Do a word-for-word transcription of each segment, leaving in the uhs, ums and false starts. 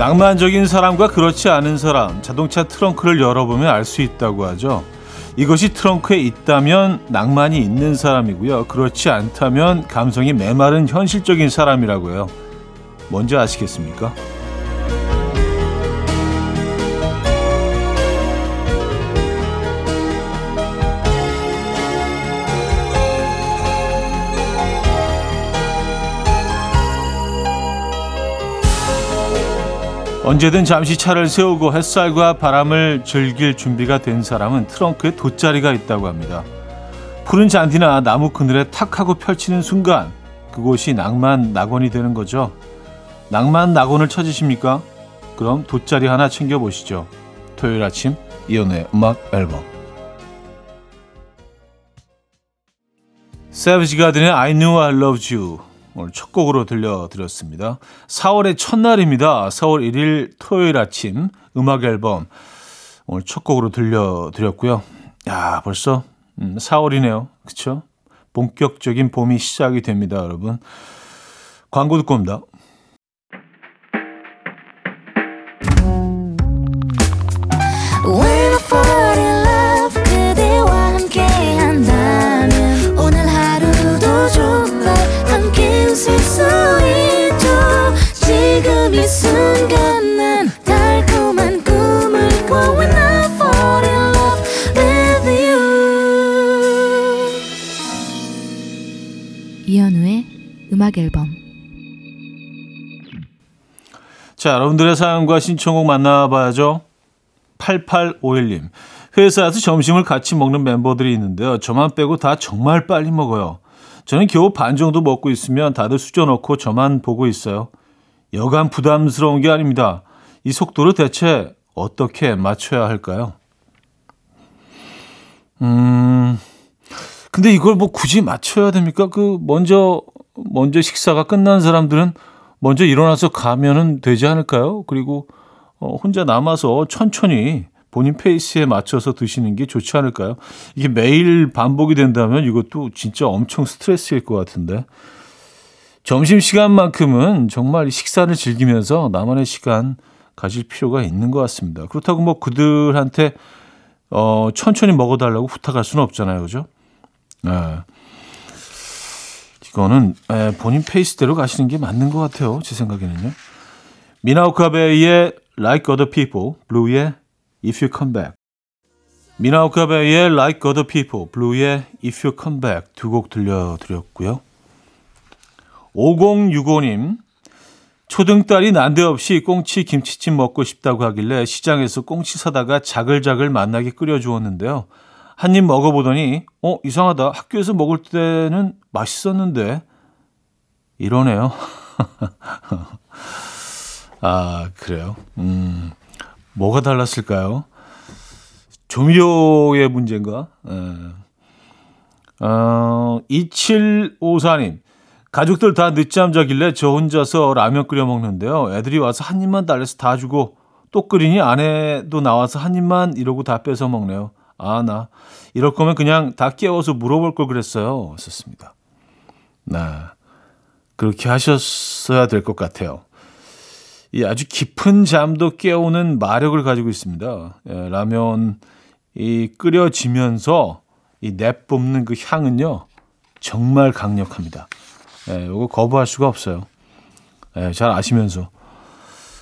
낭만적인 사람과 그렇지 않은 사람, 자동차 트렁크를 열어보면 알 수 있다고 하죠. 이것이 트렁크에 있다면 낭만이 있는 사람이고요. 그렇지 않다면 감성이 메마른 현실적인 사람이라고요. 뭔지 아시겠습니까? 언제든 잠시 차를 세우고 햇살과 바람을 즐길 준비가 된 사람은 트렁크에 돗자리가 있다고 합니다. 푸른 잔디나 나무 그늘에 탁 하고 펼치는 순간 그곳이 낭만 낙원이 되는 거죠. 낭만 낙원을 찾으십니까? 그럼 돗자리 하나 챙겨보시죠. 토요일 아침 이연의 음악 앨범 세비지 가든의 I Knew I Loved You 오늘 첫 곡으로 들려드렸습니다. 사월의 첫날입니다. 사월 일일 토요일 아침 음악 앨범 오늘 첫 곡으로 들려드렸고요. 야, 벌써 사월이네요. 그렇죠? 본격적인 봄이 시작이 됩니다, 여러분. 광고 듣고 옵니다. 이현우의 음악 앨범. 자, 여러분들의 사연과 신청곡 만나봐야죠. 팔팔오일님 회사에서 점심을 같이 먹는 멤버들이 있는데요. 저만 빼고 다 정말 빨리 먹어요. 저는 겨우 반 정도 먹고 있으면 다들 수저 넣고 저만 보고 있어요. 여간 부담스러운 게 아닙니다. 이 속도를 대체 어떻게 맞춰야 할까요? 음, 근데 이걸 뭐 굳이 맞춰야 됩니까? 그 먼저 먼저 식사가 끝난 사람들은 먼저 일어나서 가면은 되지 않을까요? 그리고 어, 혼자 남아서 천천히 본인 페이스에 맞춰서 드시는 게 좋지 않을까요? 이게 매일 반복이 된다면 이것도 진짜 엄청 스트레스일 것 같은데. 점심시간만큼은 정말 식사를 즐기면서 나만의 시간 가질 필요가 있는 것 같습니다. 그렇다고 뭐 그들한테 어, 천천히 먹어달라고 부탁할 수는 없잖아요. 그죠? 네. 이거는 에, 본인 페이스대로 가시는 게 맞는 것 같아요. 제 생각에는요. 미나오카베이의 Like Other People, 블루의 If You Come Back. 미나오카베이의 Like Other People, 블루의 If You Come Back 두 곡 들려드렸고요. 오공육오님 초등딸이 난데없이 꽁치 김치찜 먹고 싶다고 하길래 시장에서 꽁치 사다가 자글자글 맛나게 끓여주었는데요. 한 입 먹어보더니 어 이상하다, 학교에서 먹을 때는 맛있었는데 이러네요. 아, 그래요. 음, 뭐가 달랐을까요? 조미료의 문제인가? 에. 어, 이칠오사님 가족들 다 늦잠 자길래 저 혼자서 라면 끓여 먹는데요. 애들이 와서 한 입만 달래서 다 주고 또 끓이니 아내도 나와서 한 입만 이러고 다 뺏어 먹네요. 아, 나 이럴 거면 그냥 다 깨워서 물어볼 걸 그랬어요. 썼습니다. 나 그렇게 하셨어야 될 것 같아요. 이 아주 깊은 잠도 깨우는 마력을 가지고 있습니다. 예, 라면 이 끓여지면서 이 내뿜는 그 향은요 정말 강력합니다. 예, 이거 거부할 수가 없어요. 예, 잘 아시면서.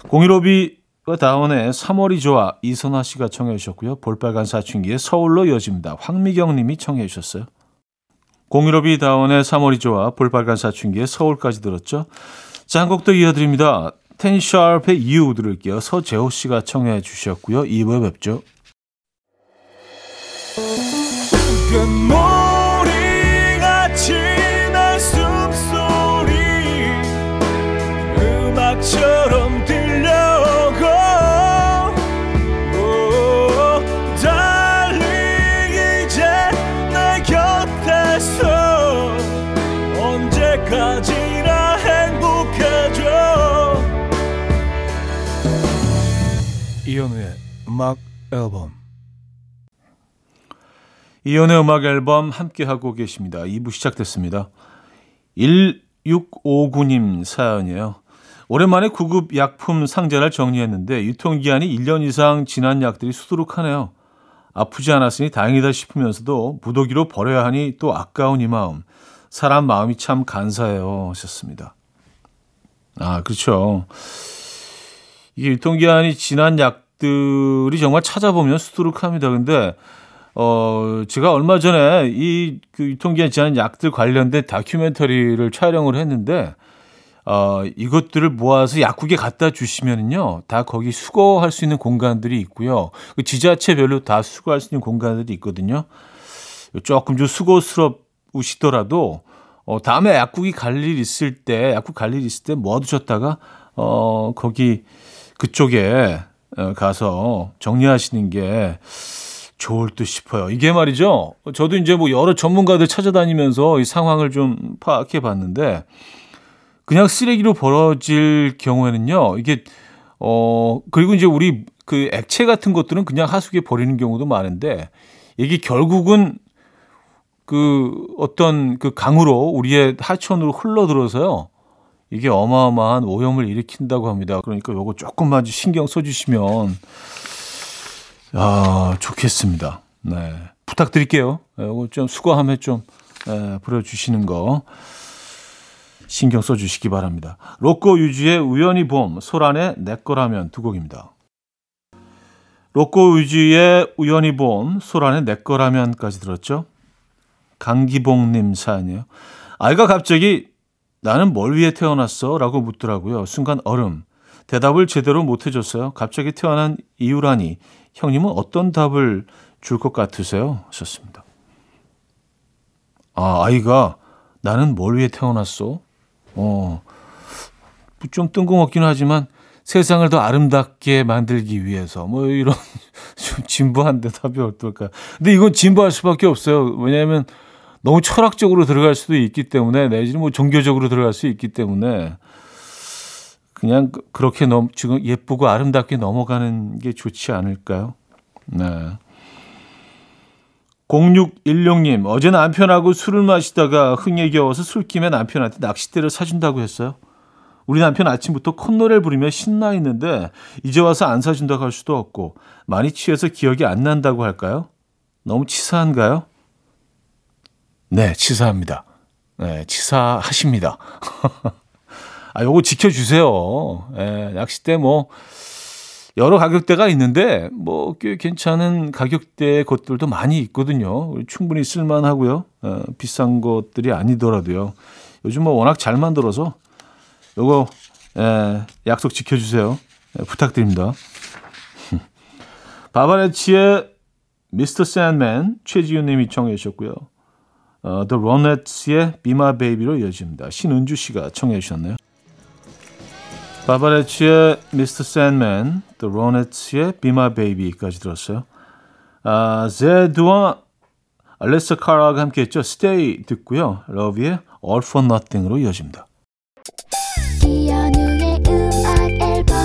공일오비와 다운의 삼월이 좋아 이선아 씨가 청해 주셨고요. 볼빨간 사춘기의 서울로 이어집니다. 황미경 님이 청해 주셨어요. 공일오비 다운의 삼월이 좋아 볼빨간 사춘기의 서울까지 들었죠. 자, 한 곡 더 이어드립니다. 텐 샤프의 이유 들을게요. 서재호 씨가 청해 주셨고요. 이 부에 뵙죠. 처럼 들려오고 오, 달리 이제 내 곁에서 언제까지나 행복해져. 이현우의 음악 앨범. 이현우의 음악 앨범 함께하고 계십니다. 이 부 시작됐습니다. 일육오구님 사연이에요. 오랜만에 구급 약품 상자를 정리했는데 유통기한이 일 년 이상 지난 약들이 수두룩하네요. 아프지 않았으니 다행이다 싶으면서도 무더기로 버려야 하니 또 아까운 이 마음. 사람 마음이 참 간사해요 하셨습니다. 아, 그렇죠. 이게 유통기한이 지난 약들이 정말 찾아보면 수두룩합니다. 근데 어, 제가 얼마 전에 이 그 유통기한 지난 약들 관련된 다큐멘터리를 촬영을 했는데 어, 이것들을 모아서 약국에 갖다 주시면은요, 다 거기 수거할 수 있는 공간들이 있고요. 그 지자체별로 다 수거할 수 있는 공간들이 있거든요. 조금 좀 수고스럽으시더라도 어, 다음에 약국이 갈 일 있을 때, 약국 갈 일 있을 때 모아두셨다가 어, 거기 그쪽에 가서 정리하시는 게 좋을 듯 싶어요. 이게 말이죠. 저도 이제 뭐 여러 전문가들 찾아다니면서 이 상황을 좀 파악해 봤는데, 그냥 쓰레기로 벌어질 경우에는요, 이게, 어, 그리고 이제 우리 그 액체 같은 것들은 그냥 하수구에 버리는 경우도 많은데, 이게 결국은 그 어떤 그 강으로 우리의 하천으로 흘러들어서요, 이게 어마어마한 오염을 일으킨다고 합니다. 그러니까 요거 조금만 신경 써주시면, 아, 좋겠습니다. 네. 부탁드릴게요. 요거 좀 수거함에 좀, 예, 부려주시는 거 신경 써주시기 바랍니다. 로코 유지의 우연히 봄, 소란의 내 거라면 두 곡입니다. 로코 유지의 우연히 봄, 소란의 내 거라면까지 들었죠. 강기봉님 사연이에요. 아이가 갑자기 나는 뭘 위해 태어났어? 라고 묻더라고요. 순간 얼음. 대답을 제대로 못 해줬어요. 갑자기 태어난 이유라니. 형님은 어떤 답을 줄 것 같으세요? 하셨습니다. 아, 아이가 나는 뭘 위해 태어났어? 어, 좀 뜬금없긴 하지만 세상을 더 아름답게 만들기 위해서 뭐 이런 좀 진부한 대답이 어떨까요? 근데 이건 진부할 수밖에 없어요. 왜냐하면 너무 철학적으로 들어갈 수도 있기 때문에, 내지는 뭐 종교적으로 들어갈 수 있기 때문에, 그냥 그렇게 넘, 지금 예쁘고 아름답게 넘어가는 게 좋지 않을까요? 네. 공육일육 님, 어제 남편하고 술을 마시다가 흥에 겨워서 술김에 남편한테 낚싯대를 사준다고 했어요. 우리 남편 아침부터 콧노래를 부르며 신나 있는데 이제 와서 안 사준다고 할 수도 없고, 많이 취해서 기억이 안 난다고 할까요? 너무 치사한가요? 네, 치사합니다. 네, 치사하십니다. 아, 요거 지켜주세요. 예, 낚싯대 뭐, 여러 가격대가 있는데, 뭐, 꽤 괜찮은 가격대의 것들도 많이 있거든요. 충분히 쓸만하고요. 예, 비싼 것들이 아니더라도요. 요즘 뭐 워낙 잘 만들어서, 요거, 예, 약속 지켜주세요. 예, 부탁드립니다. 바바레치의 미스터 샌드맨, 최지윤 님이 청해 주셨고요. 어, The Ronettes의 Be My Baby로 이어집니다. 신은주 씨가 청해 주셨네요. 바바레치의 미스터 Sandman, The Ronettes의 Be My Baby까지 들었어요. 아, 제드와 알레스 카라가 함께했죠. Stay 듣고요. 러비의 All for Nothing으로 이어집니다. 이연우의 음악 앨범.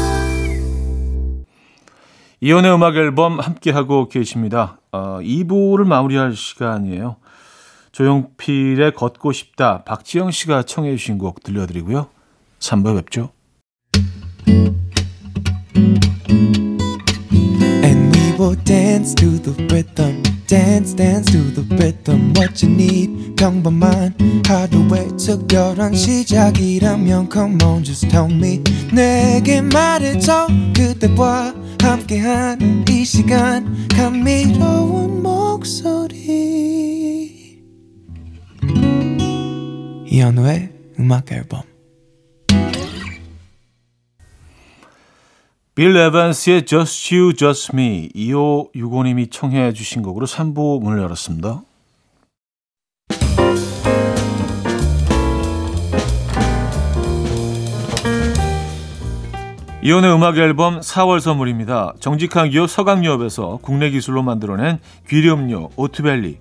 이연우의 음악 앨범 함께하고 계십니다. 어, 이 부를 마무리할 시간이에요. 조용필의 걷고 싶다, 박지영 씨가 청해 주신 곡 들려드리고요. 삼 부에 뵙죠. And we will dance to the rhythm. Dance, dance to the rhythm. What you need, 평범한 하루의 특별한 시작이라면 come on, just tell me. 내게 말해줘, 그대와 함께한 이 시간, 감미로운 목소리. 이현우의 음악 앨범. 빌 에반스의 Just You, Just Me, 이오육오 님이 청해 주신 곡으로 삼 부 문을 열었습니다. 이온의 음악 앨범 사월 선물입니다. 정직한 기업 서강유업에서 국내 기술로 만들어낸 귀리음료 오트밸리,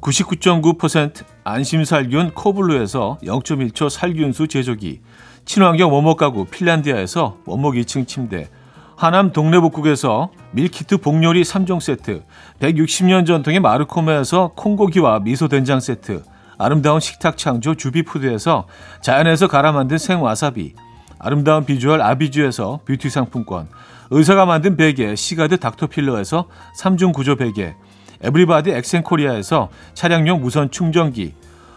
구십구 점 구 퍼센트 안심살균 코블루에서 영 점 일 초 살균수 제조기, 친환경 원목 가구 핀란디아에서 원목 이 층 침대, 하남 동래복국에서 밀키트 복요리 삼 종 세트, 백육십 년 전통의 마르코메에서 콩고기와 미소된장 세트, 아름다운 식탁 창조 주비푸드에서 자연에서 갈아 만든 생와사비, 아름다운 비주얼 아비주에서 뷰티 상품권, 의사가 만든 베개 시가드 닥터필러에서 삼중 구조 베개, 에브리바디 엑센코리아에서 차량용 무선 충전기,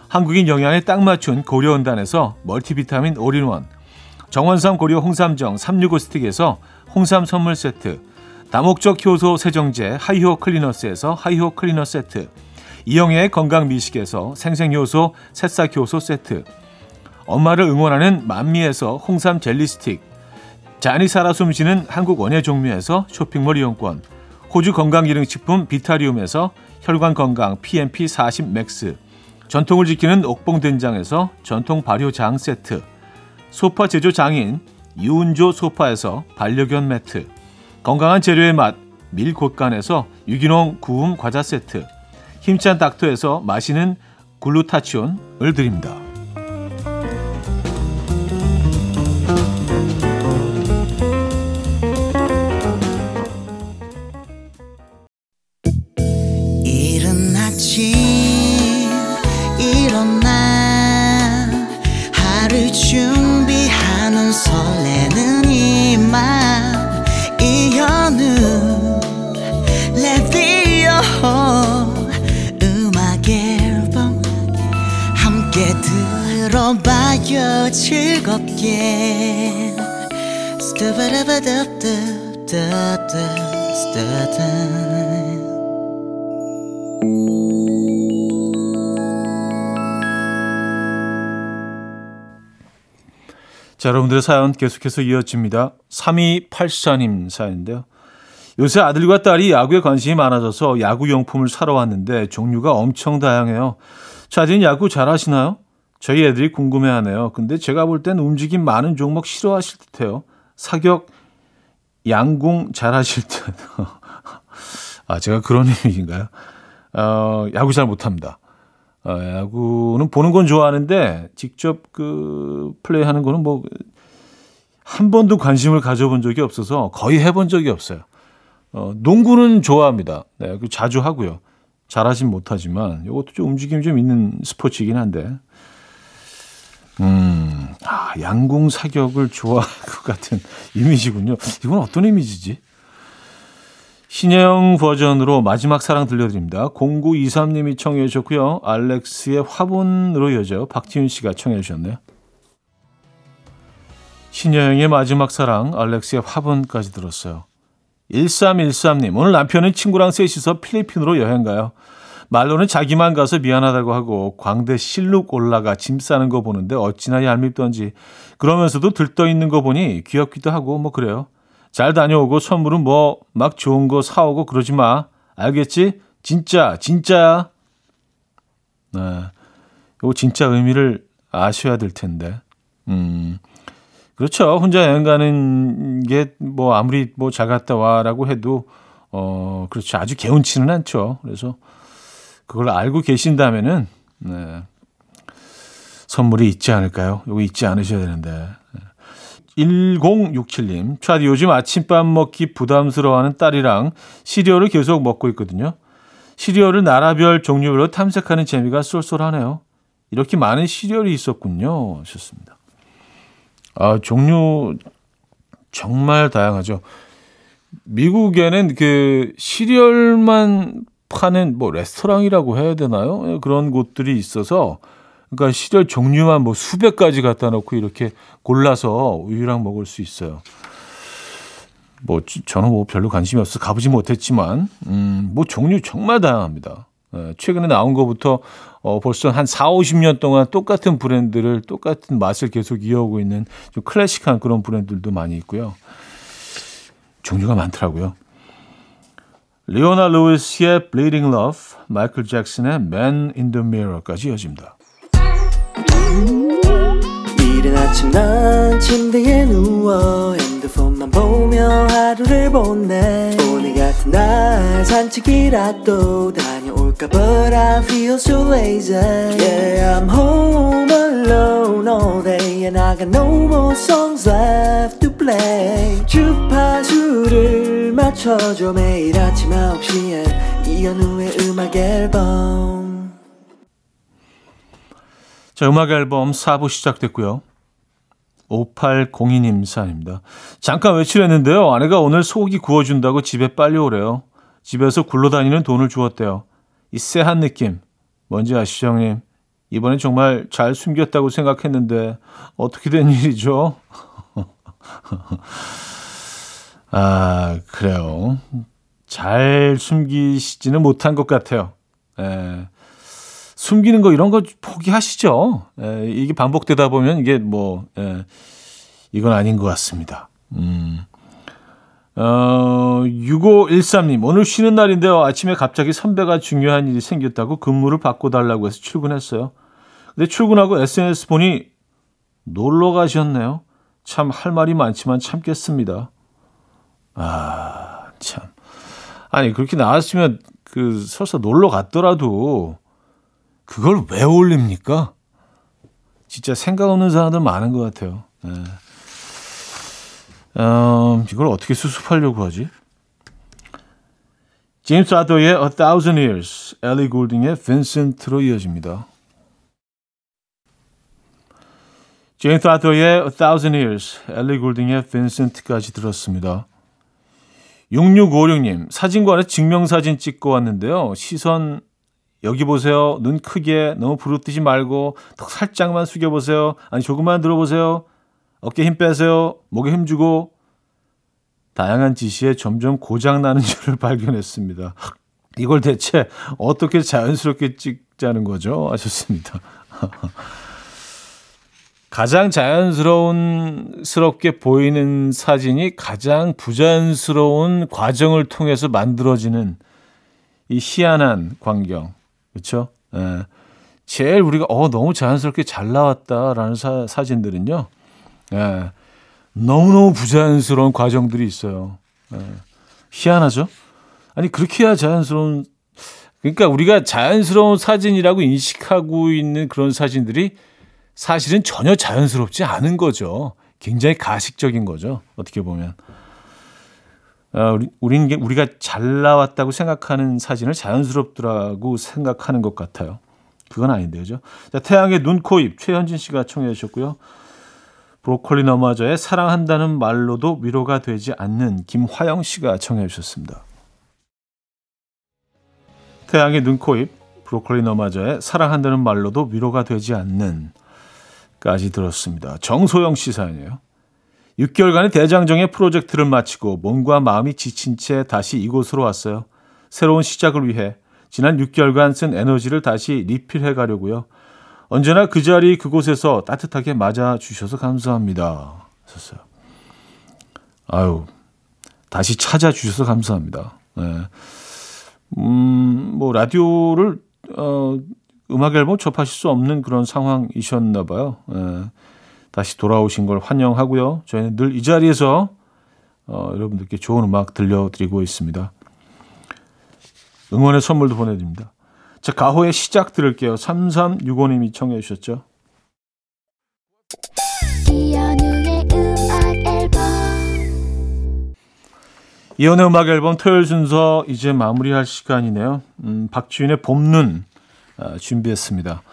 한국인 영양에 딱 맞춘 고려온단에서 멀티비타민 올인원, 정원삼 고려 홍삼정 삼백육십오 스틱에서 홍삼 선물 세트, 다목적 효소 세정제 하이호 클리너스에서 하이호 클리너 세트, 이영애의 건강 미식에서 생생효소 새싹효소 세트, 엄마를 응원하는 만미에서 홍삼 젤리 스틱, 잔이 살아 숨쉬는 한국 원예 종묘에서 쇼핑몰 이용권, 호주 건강기능식품 비타리움에서 혈관건강 피엠피 사십 맥스, 전통을 지키는 옥봉된장에서 전통 발효장 세트, 소파 제조 장인 유은조 소파에서 반려견 매트, 건강한 재료의 맛 밀곳간에서 유기농 구움 과자 세트, 힘찬 닥터에서 마시는 글루타치온을 드립니다. 즐겁게 자, 여러분들의 사연 계속해서 이어집니다. 삼이팔사님 사연인데요. 요새 아들과 딸이 야구에 관심이 많아져서 야구용품을 사러 왔는데 종류가 엄청 다양해요. 자진 야구 잘하시나요? 저희 애들이 궁금해하네요. 근데 제가 볼 땐 움직임 많은 종목 싫어하실 듯해요. 사격, 양궁 잘하실 듯. 아, 제가 그런 얘기인가요? 어, 야구 잘 못합니다. 어, 야구는 보는 건 좋아하는데 직접 그 플레이하는 거는 뭐 한 번도 관심을 가져본 적이 없어서 거의 해본 적이 없어요. 어, 농구는 좋아합니다. 네, 자주 하고요. 잘하진 못하지만 이것도 좀 움직임이 좀 있는 스포츠이긴 한데. 음, 아, 양궁 사격을 좋아할 것 같은 이미지군요. 이건 어떤 이미지지? 신여영 버전으로 마지막 사랑 들려드립니다. 공구이삼님이 청해 주셨고요. 알렉스의 화분으로 이어져 박지윤 씨가 청해 주셨네요. 신여영의 마지막 사랑, 알렉스의 화분까지 들었어요. 일삼일삼님, 오늘 남편은 친구랑 셋이서 필리핀으로 여행 가요. 말로는 자기만 가서 미안하다고 하고 광대 실룩 올라가 짐 싸는 거 보는데 어찌나 얄밉던지, 그러면서도 들떠있는 거 보니 귀엽기도 하고 뭐 그래요. 잘 다녀오고 선물은 뭐 막 좋은 거 사오고 그러지 마. 알겠지? 진짜 진짜야. 네, 이거 진짜 의미를 아셔야 될 텐데. 음, 그렇죠. 혼자 여행 가는 게 뭐 아무리 뭐 잘 갔다 와라고 해도 어 그렇죠. 아주 개운치는 않죠. 그래서 그걸 알고 계신다면은, 네, 선물이 있지 않을까요? 이거 잊지 않으셔야 되는데. 일공육칠님, 차디 요즘 아침밥 먹기 부담스러워하는 딸이랑 시리얼을 계속 먹고 있거든요. 시리얼을 나라별 종류별로 탐색하는 재미가 쏠쏠하네요. 이렇게 많은 시리얼이 있었군요. 하셨습니다. 아, 종류 정말 다양하죠. 미국에는 그 시리얼만 파는 뭐 레스토랑이라고 해야 되나요? 그런 곳들이 있어서, 그러니까 시리얼 종류만 뭐 수백 가지 갖다 놓고 이렇게 골라서 우유랑 먹을 수 있어요. 뭐 저는 뭐 별로 관심이 없어서 가보지 못했지만, 음, 뭐 종류 정말 다양합니다. 예, 최근에 나온 거부터 어, 벌써 한 사오십 년 동안 똑같은 브랜드를 똑같은 맛을 계속 이어오고 있는 좀 클래식한 그런 브랜드들도 많이 있고요. 종류가 많더라고요. 리오나 루이스의 Bleeding Love, 마이클 잭슨의 Man in the Mirror까지 이어집니다. 이른 아침 난 침대에 누워 핸드폰만 보며 하루를 보내. 오늘 같은 날 산책이라도 다녀올까. But I feel so lazy. Yeah, I'm home alone all day and I got no more songs left to play. 주파수를 맞춰줘. 매일 아침 아홉 시에 이현우의 음악 앨범. 자, 음악 앨범 사 부 시작됐고요. 오팔공이 님 사연입니다. 잠깐 외출했는데요. 아내가 오늘 소고기 구워준다고 집에 빨리 오래요. 집에서 굴러다니는 돈을 주었대요. 이 쎄한 느낌. 뭔지 아시죠, 형님? 이번엔 정말 잘 숨겼다고 생각했는데 어떻게 된 일이죠? 아, 그래요. 잘 숨기시지는 못한 것 같아요. 에, 숨기는 거 이런 거 포기하시죠. 에, 이게 반복되다 보면 이게 뭐 에, 이건 아닌 것 같습니다. 음. 어, 육오일삼 님, 오늘 쉬는 날인데요. 아침에 갑자기 선배가 중요한 일이 생겼다고 근무를 바꿔달라고 해서 출근했어요. 근데 출근하고 에스엔에스 보니 놀러 가셨네요. 참 할 말이 많지만 참겠습니다. 아, 참. 아니, 그렇게 나왔으면 그 설사 놀러 갔더라도 그걸 왜 올립니까? 진짜 생각 없는 사람들 많은 것 같아요. 네. 음, 이걸 어떻게 수습하려고 하지? 제임스 아더의 A Thousand Years, 엘리 골딩의 빈센트로 이어집니다. 제임스 아더의 A Thousand Years, 엘리 골딩의 빈센트까지 들었습니다. 육육오육 님, 사진관에 증명사진 찍고 왔는데요. 시선 여기 보세요. 눈 크게 너무 부릅뜨지 말고 턱 살짝만 숙여보세요. 아니 조금만 들어보세요. 어깨 힘 빼세요. 목에 힘주고. 다양한 지시에 점점 고장나는 줄을 발견했습니다. 이걸 대체 어떻게 자연스럽게 찍자는 거죠? 아셨습니다. 가장 자연스럽게 보이는 사진이 가장 부자연스러운 과정을 통해서 만들어지는 이 희한한 광경. 그렇죠? 예. 제일 우리가 어 너무 자연스럽게 잘 나왔다라는 사, 사진들은요. 예. 너무너무 부자연스러운 과정들이 있어요. 예. 희한하죠? 아니 그렇게 해야 자연스러운, 그러니까 우리가 자연스러운 사진이라고 인식하고 있는 그런 사진들이 사실은 전혀 자연스럽지 않은 거죠. 굉장히 가식적인 거죠. 어떻게 보면. 아, 우리, 우린, 우리가 잘 나왔다고 생각하는 사진을 자연스럽더라고 생각하는 것 같아요. 그건 아닌데요. 그죠? 자, 태양의 눈, 코, 입 최현진 씨가 청해 주셨고요. 브로콜리 너마저의 사랑한다는 말로도 위로가 되지 않는 김화영 씨가 청해 주셨습니다. 태양의 눈, 코, 입 브로콜리 너마저의 사랑한다는 말로도 위로가 되지 않는 까지 들었습니다. 정소영 씨 사연이에요. 육 개월간의 대장정의 프로젝트를 마치고 몸과 마음이 지친 채 다시 이곳으로 왔어요. 새로운 시작을 위해 지난 육 개월간 쓴 에너지를 다시 리필해 가려고요. 언제나 그 자리 그곳에서 따뜻하게 맞아주셔서 감사합니다. 아유, 다시 찾아주셔서 감사합니다. 네. 음, 뭐 라디오를... 어, 음악 앨범 접하실 수 없는 그런 상황이셨나 봐요. 예, 다시 돌아오신 걸 환영하고요. 저희는 늘 이 자리에서 어, 여러분들께 좋은 음악 들려드리고 있습니다. 응원의 선물도 보내드립니다. 자, 가호의 시작 들을게요. 삼삼육오 님이 청해 주셨죠. 이연우의 음악 앨범. 이연우의 음악 앨범 토요일 순서 이제 마무리할 시간이네요. 음, 박지윤의 봄눈 준비했습니다.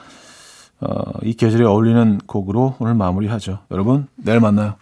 어, 이 계절에 어울리는 곡으로 오늘 마무리하죠. 여러분, 내일 만나요.